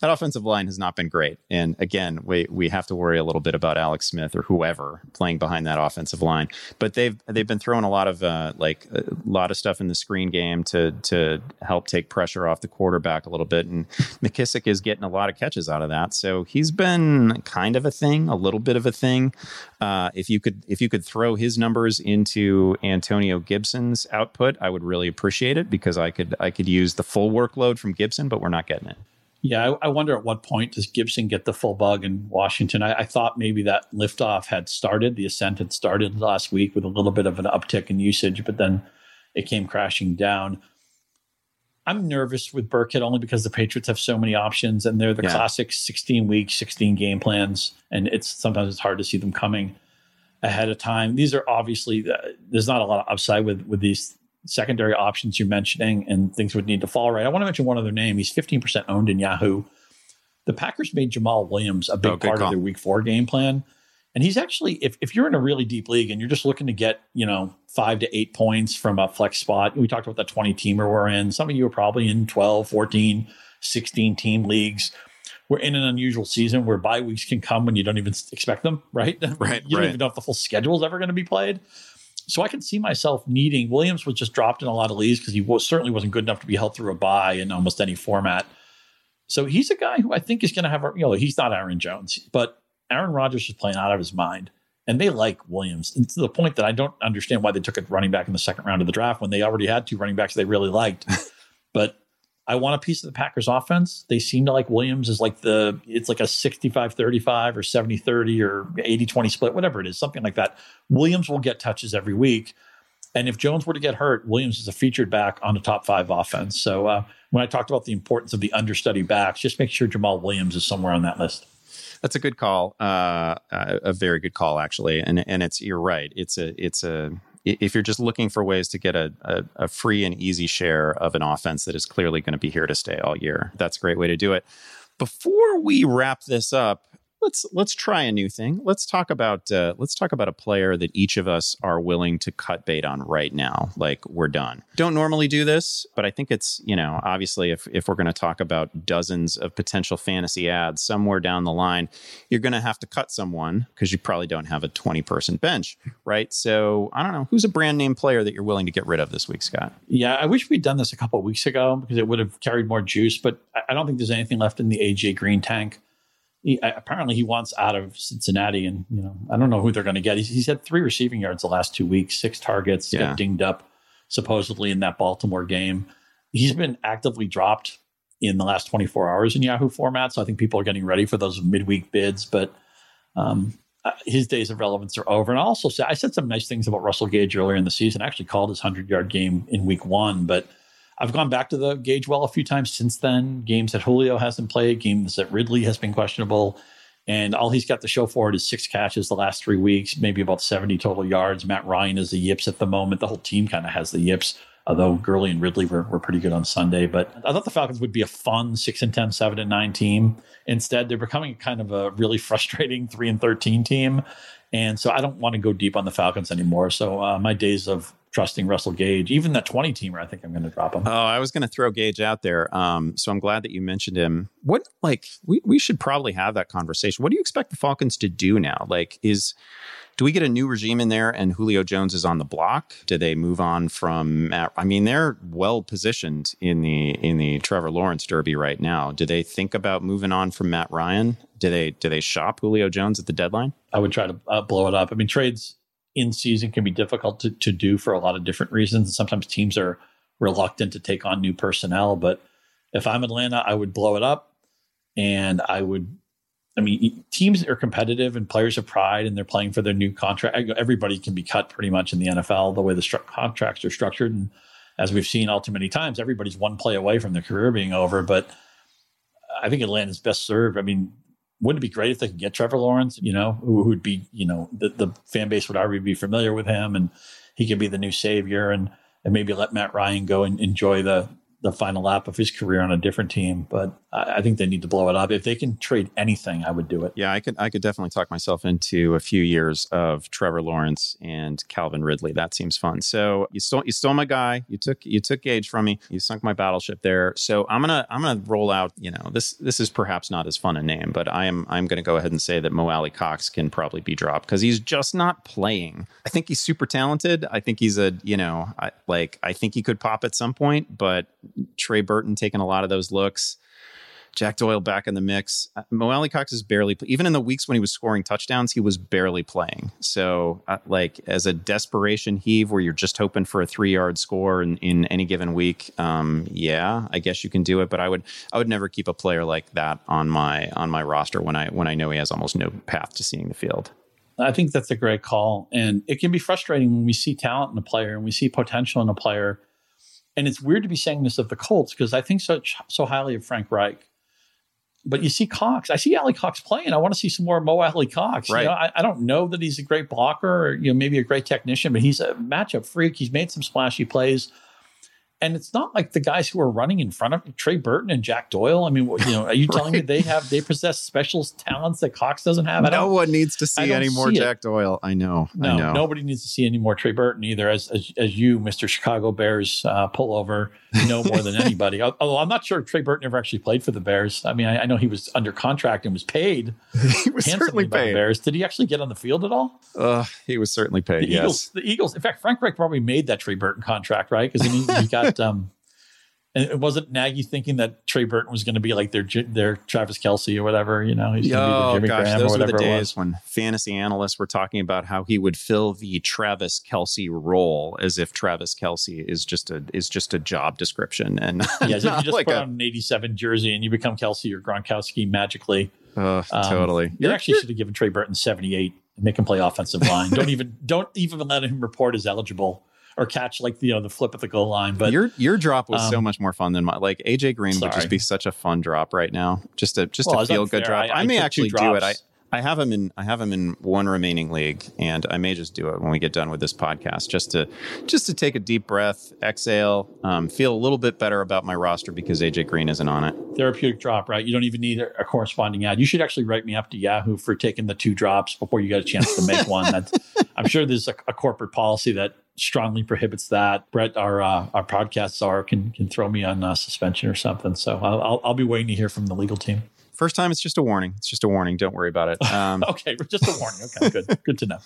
that offensive line has not been great. And again, we we have to worry a little bit about Alex Smith or whoever playing behind that offensive line. But they've they've been throwing a lot of uh, like a lot of stuff in the screen game to to help take pressure off the quarterback a little bit. And McKissick is getting a lot of catches out of that, so he's been kind of a thing, a little bit of a thing. Uh, if you could if you could throw his numbers into Antonio Gibson's output, I would really appreciate it, because I could I could use the full workload from Gibson, but we're not getting it. Yeah, I, I wonder at what point does Gibson get the full bug in Washington? I, I thought maybe that liftoff had started, the ascent had started last week with a little bit of an uptick in usage, but then it came crashing down. I'm nervous with Burkhead only because the Patriots have so many options, and they're the yeah. classic sixteen-week, sixteen game plans, and it's sometimes it's hard to see them coming ahead of time. These are obviously uh, there's not a lot of upside with with these secondary options you're mentioning, and things would need to fall right. I want to mention one other name. He's fifteen percent owned in Yahoo. The Packers made Jamal Williams a big oh, part call. of their week four game plan. And he's actually, if, if you're in a really deep league and you're just looking to get, you know, five to eight points from a flex spot, we talked about that twenty teamer we're in. Some of you are probably in twelve, fourteen, sixteen team leagues. We're in an unusual season where bye weeks can come when you don't even expect them, right? Right. you don't right. even know if the full schedule is ever going to be played. So I can see myself needing Williams was just dropped in a lot of leagues because he was, certainly wasn't good enough to be held through a bye in almost any format. So he's a guy who I think is going to have, you know, he's not Aaron Jones, but Aaron Rodgers is playing out of his mind, and they like Williams. And to the point that I don't understand why they took a running back in the second round of the draft when they already had two running backs they really liked. But I want a piece of the Packers offense. They seem to like Williams as like the, it's like a sixty-five thirty-five or seventy thirty or eighty twenty split, whatever it is, something like that. Williams will get touches every week. And if Jones were to get hurt, Williams is a featured back on a top five offense. So uh, when I talked about the importance of the understudy backs, just make sure Jamal Williams is somewhere on that list. That's a good call. Uh, a very good call, actually. And, and it's, you're right. It's a, it's a, if you're just looking for ways to get a, a, a free and easy share of an offense that is clearly going to be here to stay all year, that's a great way to do it. Before we wrap this up, let's let's try a new thing. Let's talk about uh, let's talk about a player that each of us are willing to cut bait on right now. Like, we're done. Don't normally do this, but I think it's, you know, obviously if if we're going to talk about dozens of potential fantasy ads somewhere down the line, you're going to have to cut someone because you probably don't have a twenty person bench, right? So I don't know, who's a brand name player that you're willing to get rid of this week, Scott? Yeah, I wish we'd done this a couple of weeks ago because it would have carried more juice. But I don't think there's anything left in the A J Green tank. He, apparently he wants out of Cincinnati, and, you know, I don't know who they're going to get. He's, he's had three receiving yards the last two weeks, six targets, yeah. got dinged up supposedly in that Baltimore game. He's been actively dropped in the last twenty-four hours in Yahoo format. So I think people are getting ready for those midweek bids, but um, his days of relevance are over. And I also said, I said some nice things about Russell Gage earlier in the season. I actually called his hundred yard game in week one, but I've gone back to the Gage well a few times since then. Games that Julio hasn't played, games that Ridley has been questionable. And all he's got to show for it is six catches the last three weeks, maybe about seventy total yards. Matt Ryan is the yips at the moment. The whole team kind of has the yips, although Gurley and Ridley were, were pretty good on Sunday. But I thought the Falcons would be a fun six and ten, seven and nine team. Instead, they're becoming kind of a really frustrating three and thirteen team. And so I don't want to go deep on the Falcons anymore. So uh, my days of trusting Russell Gage, even that twenty teamer, I think I'm going to drop him. Oh, I was going to throw Gage out there. Um, so I'm glad that you mentioned him. What, like, we, we should probably have that conversation. What do you expect the Falcons to do now? Like, is, do we get a new regime in there and Julio Jones is on the block? Do they move on from Matt? I mean, they're well positioned in the, in the Trevor Lawrence derby right now. Do they think about moving on from Matt Ryan? Do they, do they shop Julio Jones at the deadline? I would try to uh, blow it up. I mean, trades in season can be difficult to, to do for a lot of different reasons. And sometimes teams are reluctant to take on new personnel, but if I'm Atlanta, I would blow it up. And I would, I mean, teams are competitive and players have pride and they're playing for their new contract. Everybody can be cut pretty much in the N F L, the way the stru- contracts are structured. And as we've seen all too many times, everybody's one play away from their career being over, but I think Atlanta's best served. I mean, wouldn't it be great if they could get Trevor Lawrence, you know, who would be, you know, the, the fan base would already be familiar with him and he could be the new savior, and, and maybe let Matt Ryan go and enjoy the the final lap of his career on a different team, but I, I think they need to blow it up. If they can trade anything, I would do it. Yeah, I could I could definitely talk myself into a few years of Trevor Lawrence and Calvin Ridley. That seems fun. So you stole you stole my guy. You took you took Gage from me. You sunk my battleship there. So I'm gonna I'm gonna roll out, you know, this this is perhaps not as fun a name, but I am I'm gonna go ahead and say that Mo Alley Cox can probably be dropped because he's just not playing. I think he's super talented. I think he's a, you know, I, like I think he could pop at some point, but Trey Burton taking a lot of those looks. Jack Doyle back in the mix. Mo Alley Cox is barely, even in the weeks when he was scoring touchdowns, he was barely playing. So uh, like as a desperation heave where you're just hoping for a three yard score in, in any given week. Um, yeah, I guess you can do it, but I would, I would never keep a player like that on my, on my roster when I, when I know he has almost no path to seeing the field. I think that's a great call. And it can be frustrating when we see talent in a player and we see potential in a player. And it's weird to be saying this of the Colts because I think such so highly of Frank Reich. But you see Cox. I see Alley Cox playing. I want to see some more Mo Alley Cox. Right. You know, I, I don't know that he's a great blocker or, you know, maybe a great technician, but he's a matchup freak. He's made some splashy plays. And it's not like the guys who are running in front of Trey Burton and Jack Doyle. I mean, you know, are you right. telling me they have they possess special talents that Cox doesn't have? I no one needs to see any more Jack it. Doyle. I know. No, I know. Nobody needs to see any more Trey Burton either. As as, as you, Mister Chicago Bears uh, pullover, know more than anybody. Although I'm not sure if Trey Burton ever actually played for the Bears. I mean, I, I know he was under contract and was paid. He was certainly by paid. The Bears. Did he actually get on the field at all? Uh, he was certainly paid. The yes. Eagles, the Eagles. In fact, Frank Reich probably made that Trey Burton contract, right? Because I mean, he got. Um, and it wasn't Nagy thinking that Trey Burton was going to be like their their Travis Kelce or whatever, you know. He's going to oh, be Jimmy gosh, Graham those or whatever were the days when fantasy analysts were talking about how he would fill the Travis Kelce role as if Travis Kelce is just a is just a job description. And yeah, so you just like put a, on an eighty-seven jersey and you become Kelce or Gronkowski magically. Oh, um, totally. You actually should have given Trey Burton seventy-eight and make him play offensive line. Don't even don't even let him report as eligible. Or catch like the, you know, the flip at the goal line. But your your drop was um, so much more fun than my like A J Green sorry. would just be such a fun drop right now. Just a just well, a feel good drop. I, I, I may actually do it. I, I have him in I have him in one remaining league, and I may just do it when we get done with this podcast. Just to just to take a deep breath, exhale, um, feel a little bit better about my roster because A J Green isn't on it. Therapeutic drop, right? You don't even need a, a corresponding ad. You should actually write me up to Yahoo for taking the two drops before you got a chance to make one. That's, I'm sure there's a, a corporate policy that strongly prohibits that. Brett, our uh, our podcast czar, can can throw me on uh, suspension or something. So I'll, I'll I'll be waiting to hear from the legal team. First time, it's just a warning. It's just a warning. Don't worry about it. Um, okay, just a warning. Okay, good. Good to know.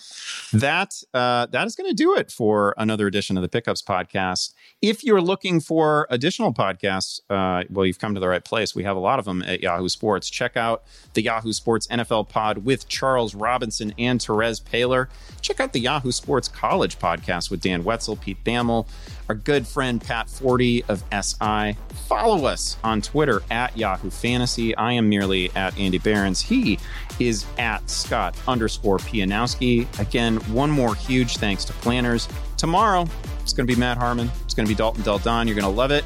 That uh, that is going to do it for another edition of the Pickups Podcast. If you're looking for additional podcasts, uh, well, you've come to the right place. We have a lot of them at Yahoo Sports. Check out the Yahoo Sports N F L Pod with Charles Robinson and Therese Paylor. Check out the Yahoo Sports College Podcast with Dan Wetzel, Pete Bammel, our good friend Pat Forty of S I. Follow us on Twitter at Yahoo Fantasy. I am merely at Andy Behrens. He is at Scott underscore Pianowski. Again, one more huge thanks to Planners. Tomorrow, it's going to be Matt Harmon. It's going to be Dalton Del Don. You're going to love it.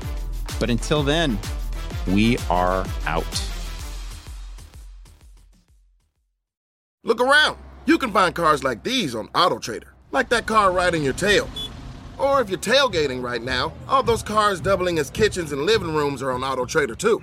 But until then, we are out. Look around. You can find cars like these on AutoTrader, like that car riding your tail. Or if you're tailgating right now, all those cars doubling as kitchens and living rooms are on AutoTrader too.